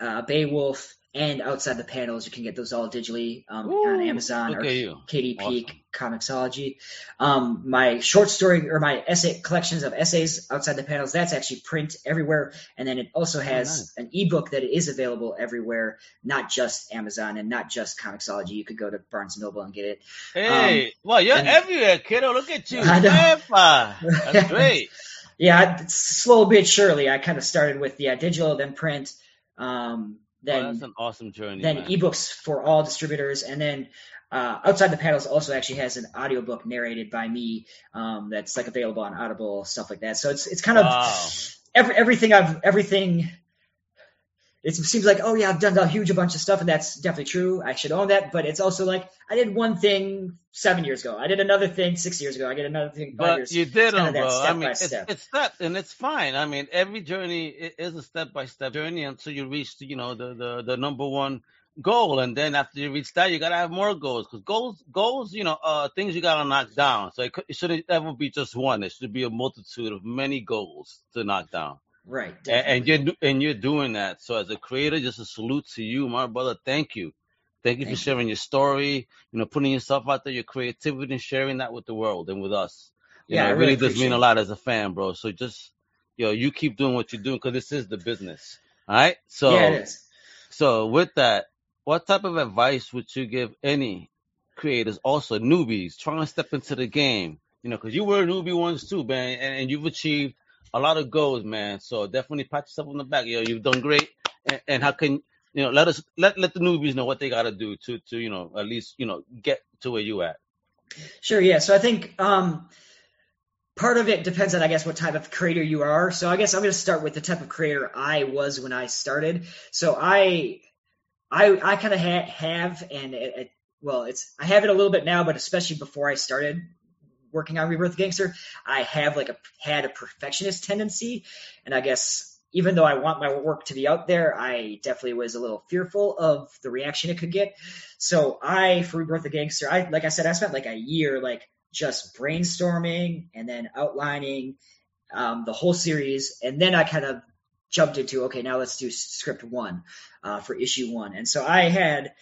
uh, Beowulf. And Outside the Panels, you can get those all digitally um, Ooh, on Amazon or K D P, awesome. Comixology. Um, my short story or my essay collections of essays, Outside the Panels, that's actually print everywhere. And then it also has oh, nice. an ebook that is available everywhere, not just Amazon and not just Comixology. You could go to Barnes and Noble and get it. Hey, um, well, you're and, everywhere, kiddo. Look at you. That's great. Yeah, slow bit surely. I kind of started with yeah, digital, then print. Um, Then, well, that's an awesome journey. Then man. Ebooks for all distributors. And then uh, Outside the Panels also actually has an audiobook narrated by me um, that's like available on Audible, stuff like that. So it's it's kind of wow. every, everything I've – everything – it seems like, oh, yeah, I've done a huge bunch of stuff, and that's definitely true. I should own that. But it's also like I did one thing seven years ago. I did another thing six years ago. I did another thing five but years ago. But you did them, bro. I mean, it's, it's step, and it's fine. I mean, every journey is a step-by-step journey until you reach, you know, the, the, the number one goal. And then after you reach that, you got to have more goals. Because goals, goals, you know, uh, things you got to knock down. So it, it shouldn't ever be just one. It should be a multitude of many goals to knock down. Right, definitely. and you're and you're doing that. So as a creator, just a salute to you, my brother. Thank you, thank you thank for sharing you. your story. You know, putting yourself out there, your creativity, and sharing that with the world and with us. You yeah, know, it I really, really does mean it. a lot as a fan, bro. So just, you know, you keep doing what you're doing because this is the business. All right. So, yeah, it is. So with that, what type of advice would you give any creators, also newbies, trying to step into the game? You know, because you were a newbie once too, man, and, and you've achieved a lot of goals, man. So definitely pat yourself on the back. Yo, you've done great. And, and how can you know? Let us let let the newbies know what they gotta do to to you know at least you know get to where you at. Sure. Yeah. So I think um, part of it depends on I guess what type of creator you are. So I guess I'm gonna start with the type of creator I was when I started. So I I I kind of ha- have and it, it, well, it's I have it a little bit now, but especially before I started working on Rebirth of the Gangster, I have like a had a perfectionist tendency, and I guess even though I want my work to be out there, I definitely was a little fearful of the reaction it could get. So I, for Rebirth of the Gangster, I like I said, I spent like a year like just brainstorming and then outlining um, the whole series, and then I kind of jumped into okay, now let's do script one uh, for issue one, and so I had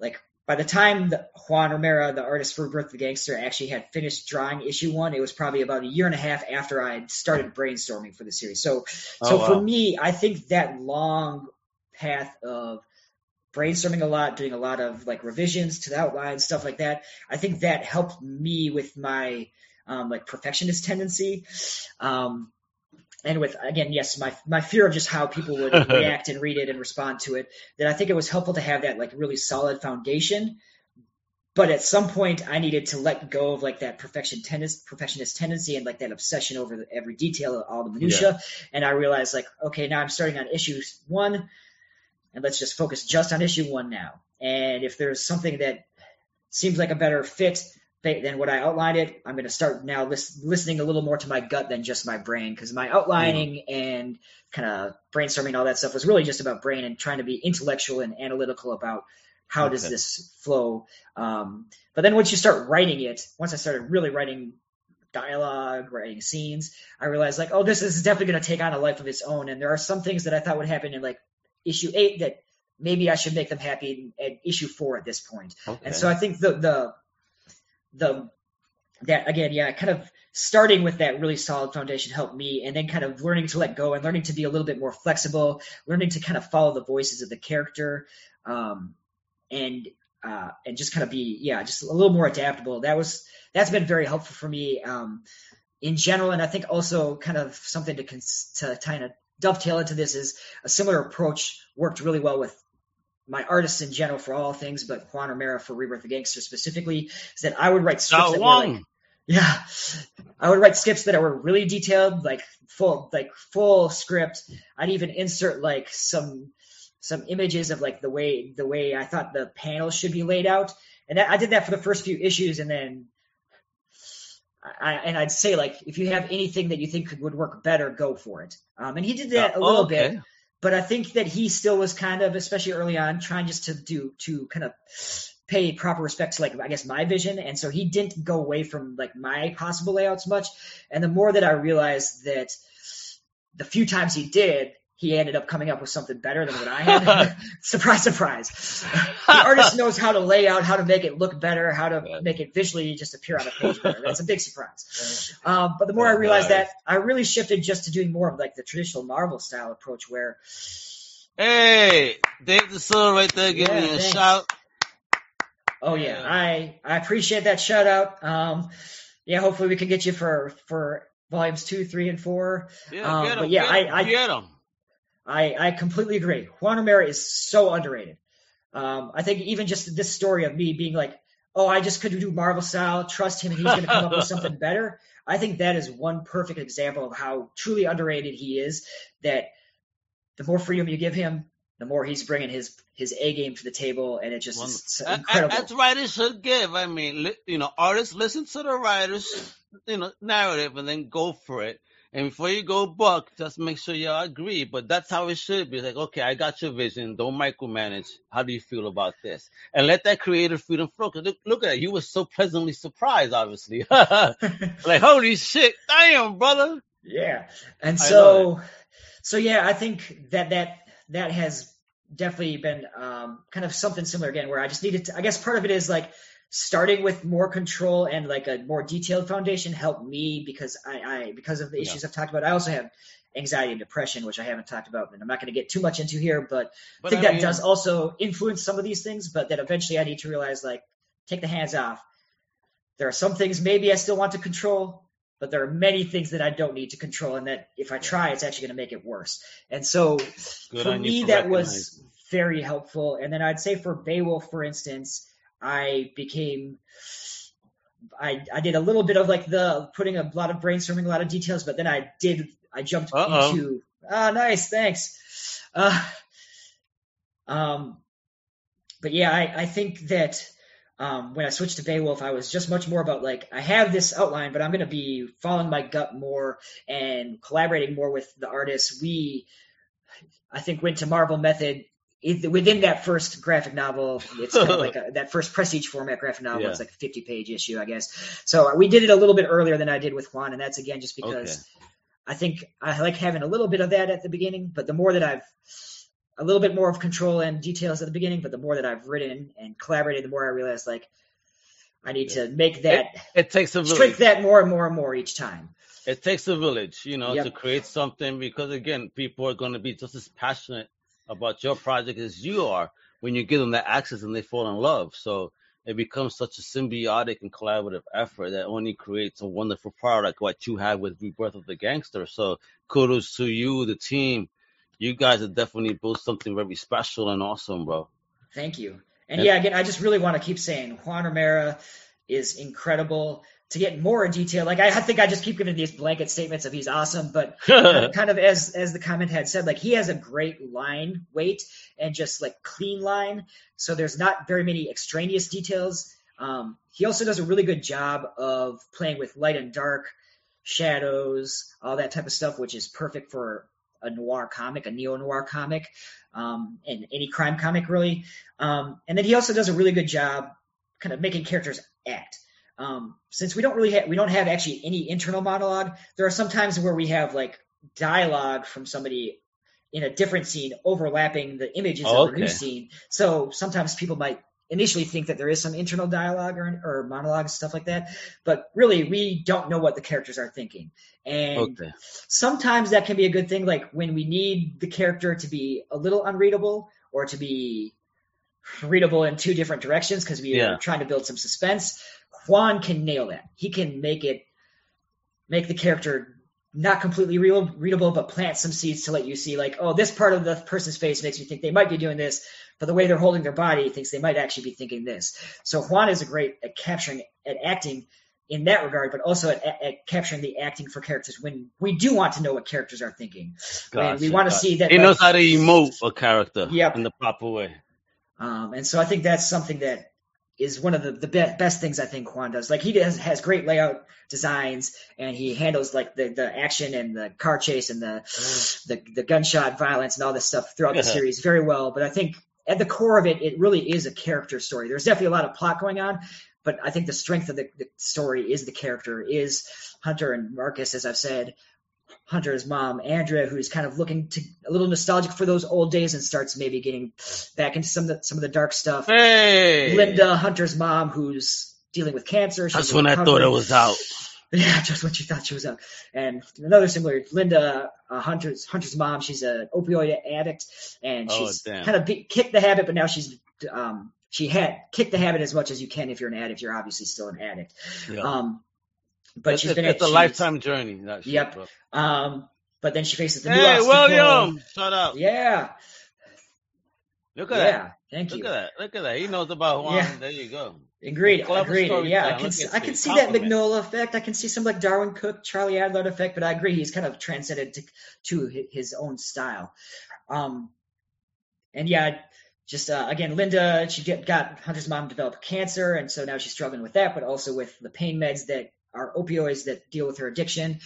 like. By the time the, Juan Rivera, the artist for Rebirth of the Gangster, actually had finished drawing issue one, it was probably about a year and a half after I had started brainstorming for the series. So, oh, so wow. for me, I think that long path of brainstorming a lot, doing a lot of like revisions to the outline, stuff like that, I think that helped me with my um, like perfectionist tendency. Um, and with, again, yes, my my fear of just how people would react and read it and respond to it, that I think it was helpful to have that, like, really solid foundation. But at some point, I needed to let go of, like, that perfection tennis, perfectionist tendency and, like, that obsession over the, every detail, all the minutia. Yeah. And I realized, like, okay, now I'm starting on issue one, and let's just focus just on issue one now. And if there's something that seems like a better fit – then what I outlined it, I'm going to start now list, listening a little more to my gut than just my brain, because my outlining yeah. and kind of brainstorming, all that stuff was really just about brain and trying to be intellectual and analytical about how okay. does this flow. Um, but then once you start writing it, once I started really writing dialogue, writing scenes, I realized like, oh, this is definitely going to take on a life of its own. And there are some things that I thought would happen in like issue eight that maybe I should make them happy at issue four at this point. Okay. And so I think the, the, The that again, yeah, kind of starting with that really solid foundation helped me, and then kind of learning to let go and learning to be a little bit more flexible, learning to kind of follow the voices of the character, um, and uh, and just kind of be yeah, just a little more adaptable. That was that's been very helpful for me um, in general, and I think also kind of something to cons- to kind of dovetail into this is a similar approach worked really well with my artists in general for all things, but Juan Rivera for Rebirth of the Gangster specifically, is that I would write scripts that were like, yeah, I would write scripts that were really detailed, like full, like full script. I'd even insert like some, some images of like the way, the way I thought the panel should be laid out. And that, I did that for the first few issues. And then I, and I'd say like, if you have anything that you think would work better, go for it. Um, and he did that uh, a little okay. bit. But I think that he still was kind of, especially early on, trying just to do to kind of pay proper respect to, like, I guess, my vision. And so he didn't go away from, like, my possible layouts much. And the more that I realized that the few times he did, he ended up coming up with something better than what I had. Surprise, surprise. The artist knows how to lay out, how to make it look better, how to yeah. make it visually just appear on a page better. That's a big surprise. Yeah. Um, but the more oh, I realized nice. that, I really shifted just to doing more of like the traditional Marvel style approach where. Hey, Dave the Soul right there giving yeah, me a shout. Oh, yeah. yeah. I, I appreciate that shout out. Um, yeah, hopefully we can get you for, for volumes two, three, and four. Yeah, um, get them. But yeah, get I, I, get them. I, I completely agree. Juan Rivera is so underrated. Um, I think even just this story of me being like, oh, I just could do Marvel style, trust him, and he's going to come up with something better. I think that is one perfect example of how truly underrated he is, that the more freedom you give him, the more he's bringing his, his A game to the table, and it just Wonderful. Is incredible. As writers should give. I mean, li- you know, artists listen to the writer's, you know, narrative and then go for it. And before you go buck, just make sure you agree. But that's how it should be. Like, okay, I got your vision. Don't micromanage. How do you feel about this? And let that creative freedom flow. Cause look, look at it. You were so pleasantly surprised, obviously. Like, holy shit. Damn, brother. Yeah. And so, so yeah, I think that that, that has definitely been um, kind of something similar again, where I just needed to, I guess part of it is like starting with more control and like a more detailed foundation helped me because I, I because of the issues yeah. I've talked about. I also have anxiety and depression, which I haven't talked about, and I'm not going to get too much into here, but, but I think I that mean, does also influence some of these things, but that eventually I need to realize, like, take the hands off. There are some things maybe I still want to control, but there are many things that I don't need to control, and that if I try, it's actually going to make it worse. And so Good for me, for that recognizing. Was very helpful. And then I'd say for Beowulf, for instance, I became I, – I did a little bit of like the putting a lot of brainstorming, a lot of details, but then I did – I jumped Uh-oh. into – ah, oh, nice, thanks. Uh, um, But, yeah, I, I think that – Um, when I switched to Beowulf, I was just much more about like, I have this outline, but I'm going to be following my gut more and collaborating more with the artists. We, I think, went to Marvel method it, within that first graphic novel. It's kind of like a, that first prestige format graphic novel. Yeah. It's like a fifty page issue, I guess. So we did it a little bit earlier than I did with Juan. And that's, again, just because okay. I think I like having a little bit of that at the beginning, but the more that I've a little bit more of control and details at the beginning, but the more that I've written and collaborated, the more I realize, like, I need to make that, it, it takes a village. Strict that more and more and more each time. It takes a village, you know, yep. to create something, because, again, people are going to be just as passionate about your project as you are when you give them that access and they fall in love. So it becomes such a symbiotic and collaborative effort that only creates a wonderful product like you had with Rebirth of the Gangster. So kudos to you, the team. You guys have definitely built something very special and awesome, bro. Thank you. And, and yeah, again, I just really want to keep saying Juan Rivera is incredible. To get more in detail, like I, I think I just keep giving these blanket statements of he's awesome, but uh, kind of as as the comment had said, like he has a great line weight and just like clean line. So there's not very many extraneous details. Um, he also does a really good job of playing with light and dark, shadows, all that type of stuff, which is perfect for a noir comic, a neo-noir comic, um, and any crime comic, really. Um, and then he also does a really good job kind of making characters act. Um, since we don't really have, we don't have actually any internal monologue, there are some times where we have like dialogue from somebody in a different scene overlapping the images oh, of the okay. new scene. So sometimes people might initially think that there is some internal dialogue or, or monologue and stuff like that, but really we don't know what the characters are thinking. And okay. sometimes that can be a good thing. Like when we need the character to be a little unreadable or to be readable in two different directions, cause we yeah. are trying to build some suspense. Juan can nail that. He can make it, make the character not completely real, readable, but plant some seeds to let you see like, oh, this part of the person's face makes me think they might be doing this, but the way they're holding their body thinks they might actually be thinking this. So Juan is a great at capturing, at acting in that regard, but also at, at, at capturing the acting for characters when we do want to know what characters are thinking. Gotcha, and we want gotcha. to see that. He like, knows how to emote a character yep. in the proper way. Um, and so I think that's something that is one of the, the be- best things I think Juan does. Like he does, has great layout designs, and he handles like the, the action and the car chase and the, mm. the the gunshot violence and all this stuff throughout yeah. the series very well. But I think at the core of it, it really is a character story. There's definitely a lot of plot going on, but I think the strength of the, the story is the character, is Hunter and Marcus, as I've said. Hunter's mom, Andrea, who's kind of looking to a little nostalgic for those old days and starts maybe getting back into some of the, some of the dark stuff. Hey. Linda, Hunter's mom, who's dealing with cancer. That's when I thought it was out. Yeah, just when she thought she was out. And another similar, Linda, uh, Hunter's Hunter's mom, she's an opioid addict, and she's oh, kind of be, kicked the habit, but now she's um, she had kicked the habit as much as you can if you're an addict. You're obviously still an addict. Yeah. Um, But it's, she's been it's, it's a she's, lifetime journey. That shit, yep. Um, But then she faces the new hey, William! Shut up. Yeah. Look at yeah, that. Yeah, thank you. Look at that. Look at that. He knows about Juan. Yeah. There you go. Agreed. Agreed. Yeah, I can, see, I can see that Mignola effect. I can see some like Darwin Cook, Charlie Adler effect, but I agree. He's kind of transcended to, to his own style. Um, and yeah, just uh, again, Linda, she get, got Hunter's mom developed cancer, and so now she's struggling with that, but also with the pain meds that are opioids that deal with her addiction.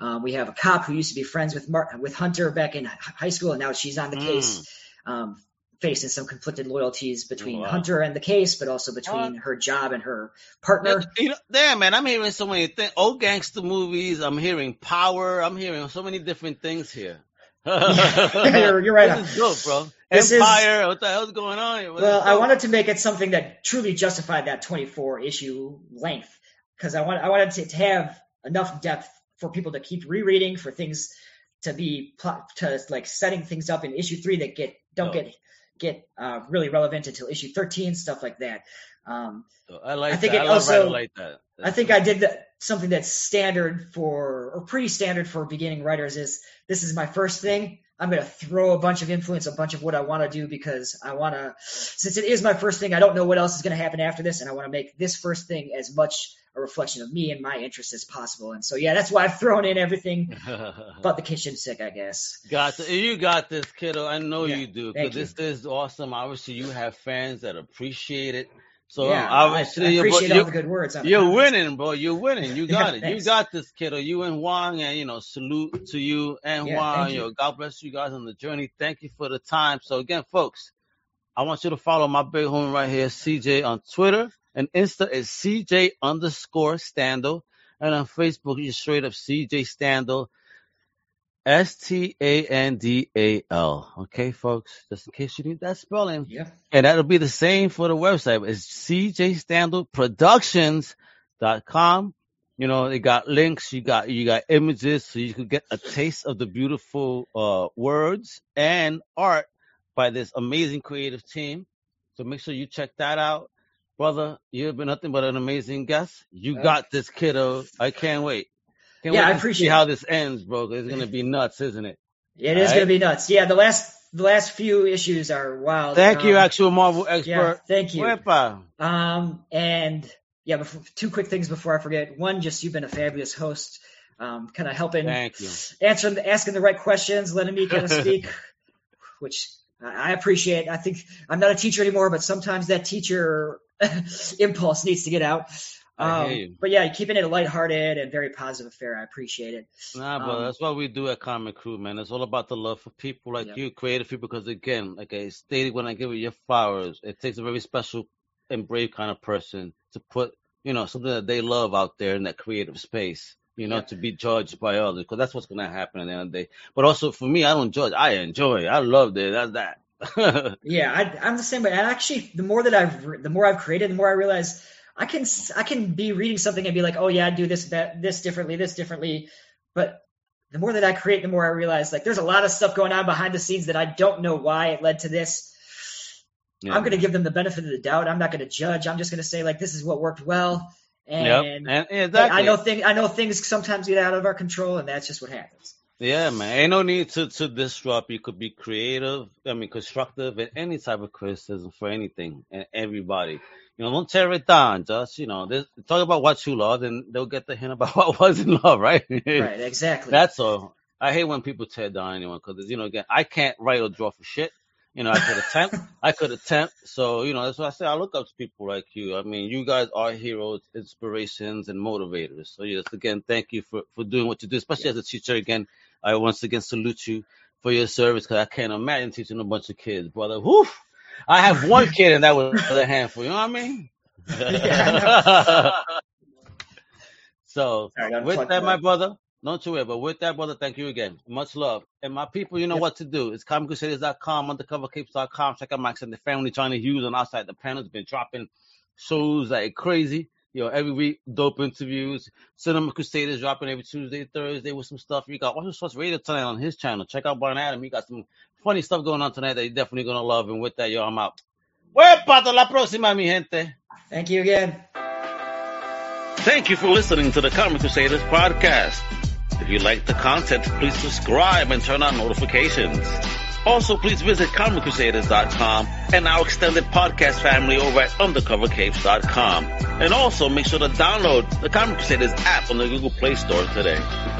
Uh, we have a cop who used to be friends with Mar- with Hunter back in high school, and now she's on the mm. case. Um, facing some conflicted loyalties between oh, wow. Hunter and the case, but also between uh, her job and her partner. You know, damn, man, I'm hearing so many things. Old gangster movies, I'm hearing Power, I'm hearing so many different things here. you're, you're right. This on. Is dope, bro. This Empire, is, what the hell's going on here? What well, I wanted to make it something that truly justified that twenty-four issue length, because I, want, I wanted to, to have enough depth for people to keep rereading, for things to be, to like setting things up in issue three that get don't oh. get... get uh, really relevant until issue thirteen, stuff like that. Um, so I like I think that. It I also, like that. I think I did the, something that's standard for, or pretty standard for beginning writers is, this is my first thing. I'm going to throw a bunch of influence, a bunch of what I want to do, because I want to, since it is my first thing, I don't know what else is going to happen after this, and I want to make this first thing as much a reflection of me and my interests as possible. And so, yeah, that's why I've thrown in everything but the kitchen sink, I guess. Got to, you got this, kiddo. I know yeah, you do. Because this is awesome. Obviously, you have fans that appreciate it. So yeah, obviously, I, I appreciate you're, all the good words. I'm you're winning, bro. You're winning. You got yeah, it. Thanks. You got this, kiddo. You and Juan, and you know, salute to you and yeah, Juan. You. Yo, God bless you guys on the journey. Thank you for the time. So again, folks, I want you to follow my big homie right here, C J, on Twitter and Insta is C J underscore Standle, and on Facebook you straight up C J Standle, S T A N D A L. Okay, folks, just in case you need that spelling. Yeah. And that'll be the same for the website. It's C J Standle Productions dot com. You know, they got links, you got you got images, so you could get a taste of the beautiful uh, words and art by this amazing creative team. So make sure you check that out. Brother, you've been nothing but an amazing guest. You got this, kiddo. I can't wait. Can't yeah, wait I appreciate see how this ends, bro. It's gonna be nuts, isn't it? It All is right? gonna be nuts. Yeah, the last the last few issues are wild. Thank um, you, actual Marvel expert. Yeah, thank you. Wepa. Um, and yeah, before, two quick things before I forget. One, just you've been a fabulous host, um, kind of helping, thank you, answering, asking the right questions, letting me kind of speak, which I appreciate. I think I'm not a teacher anymore, but sometimes that teacher impulse needs to get out. Um, but yeah, keeping it lighthearted and very positive affair. I appreciate it. Nah, but um, that's what we do at Comic Crew, man. It's all about the love for people like yeah. you, creative people. Because again, like I stated when I give you your flowers, it takes a very special and brave kind of person to put, you know, something that they love out there in that creative space, you know, yeah. to be judged by others. Because that's what's going to happen at the end of the day. But also for me, I don't judge. I enjoy. I love it. That's that. yeah, I, I'm the same way. And actually, the more that I've, the more I've created, the more I realize I can, I can be reading something and be like, oh yeah, I do this, that, this differently, this differently. But the more that I create, the more I realize like there's a lot of stuff going on behind the scenes that I don't know why it led to this. Yeah. I'm going to give them the benefit of the doubt. I'm not going to judge. I'm just going to say like, this is what worked well. And, yep. and exactly. I know things, I know things sometimes get out of our control, and that's just what happens. Yeah, man. Ain't no need to, to disrupt. You could be creative, I mean, constructive, and any type of criticism for anything and everybody. You know, don't tear it down, just, you know, talk about what you love, and they'll get the hint about what wasn't love, right? Right, exactly. That's all. I hate when people tear down anyone because, you know, again, I can't write or draw for shit. You know, I could attempt. I could attempt. So, you know, that's why I say I look up to people like you. I mean, you guys are heroes, inspirations, and motivators. So, yes, again, thank you for, for doing what you do, especially yeah. as a teacher. Again, I once again salute you for your service because I can't imagine teaching a bunch of kids, brother. Whew! I have one kid, and that was a handful. You know what I mean? Yeah, I so, Sorry, with that, that, my brother. Don't you worry, but with that, brother, thank you again. Much love. And my people, you know yep. what to do. It's Comic Crusaders dot com, Undercover Capes dot com. Check out Max and the family, Johnny Hughes on Outside the Panels. Been dropping shows like crazy. You know, every week, dope interviews. Cinema Crusaders dropping every Tuesday, Thursday with some stuff. You got all sorts of radio tonight on his channel. Check out Barn Adam. You got some funny stuff going on tonight that you're definitely going to love. And with that, yo, I'm out. Hasta la próxima, mi gente. Thank you again. Thank you for listening to the Comic Crusaders podcast. If you like the content, please subscribe and turn on notifications. Also, please visit Comic Crusaders dot com and our extended podcast family over at Undercover Capes dot com. And also, make sure to download the Comic Crusaders app on the Google Play Store today.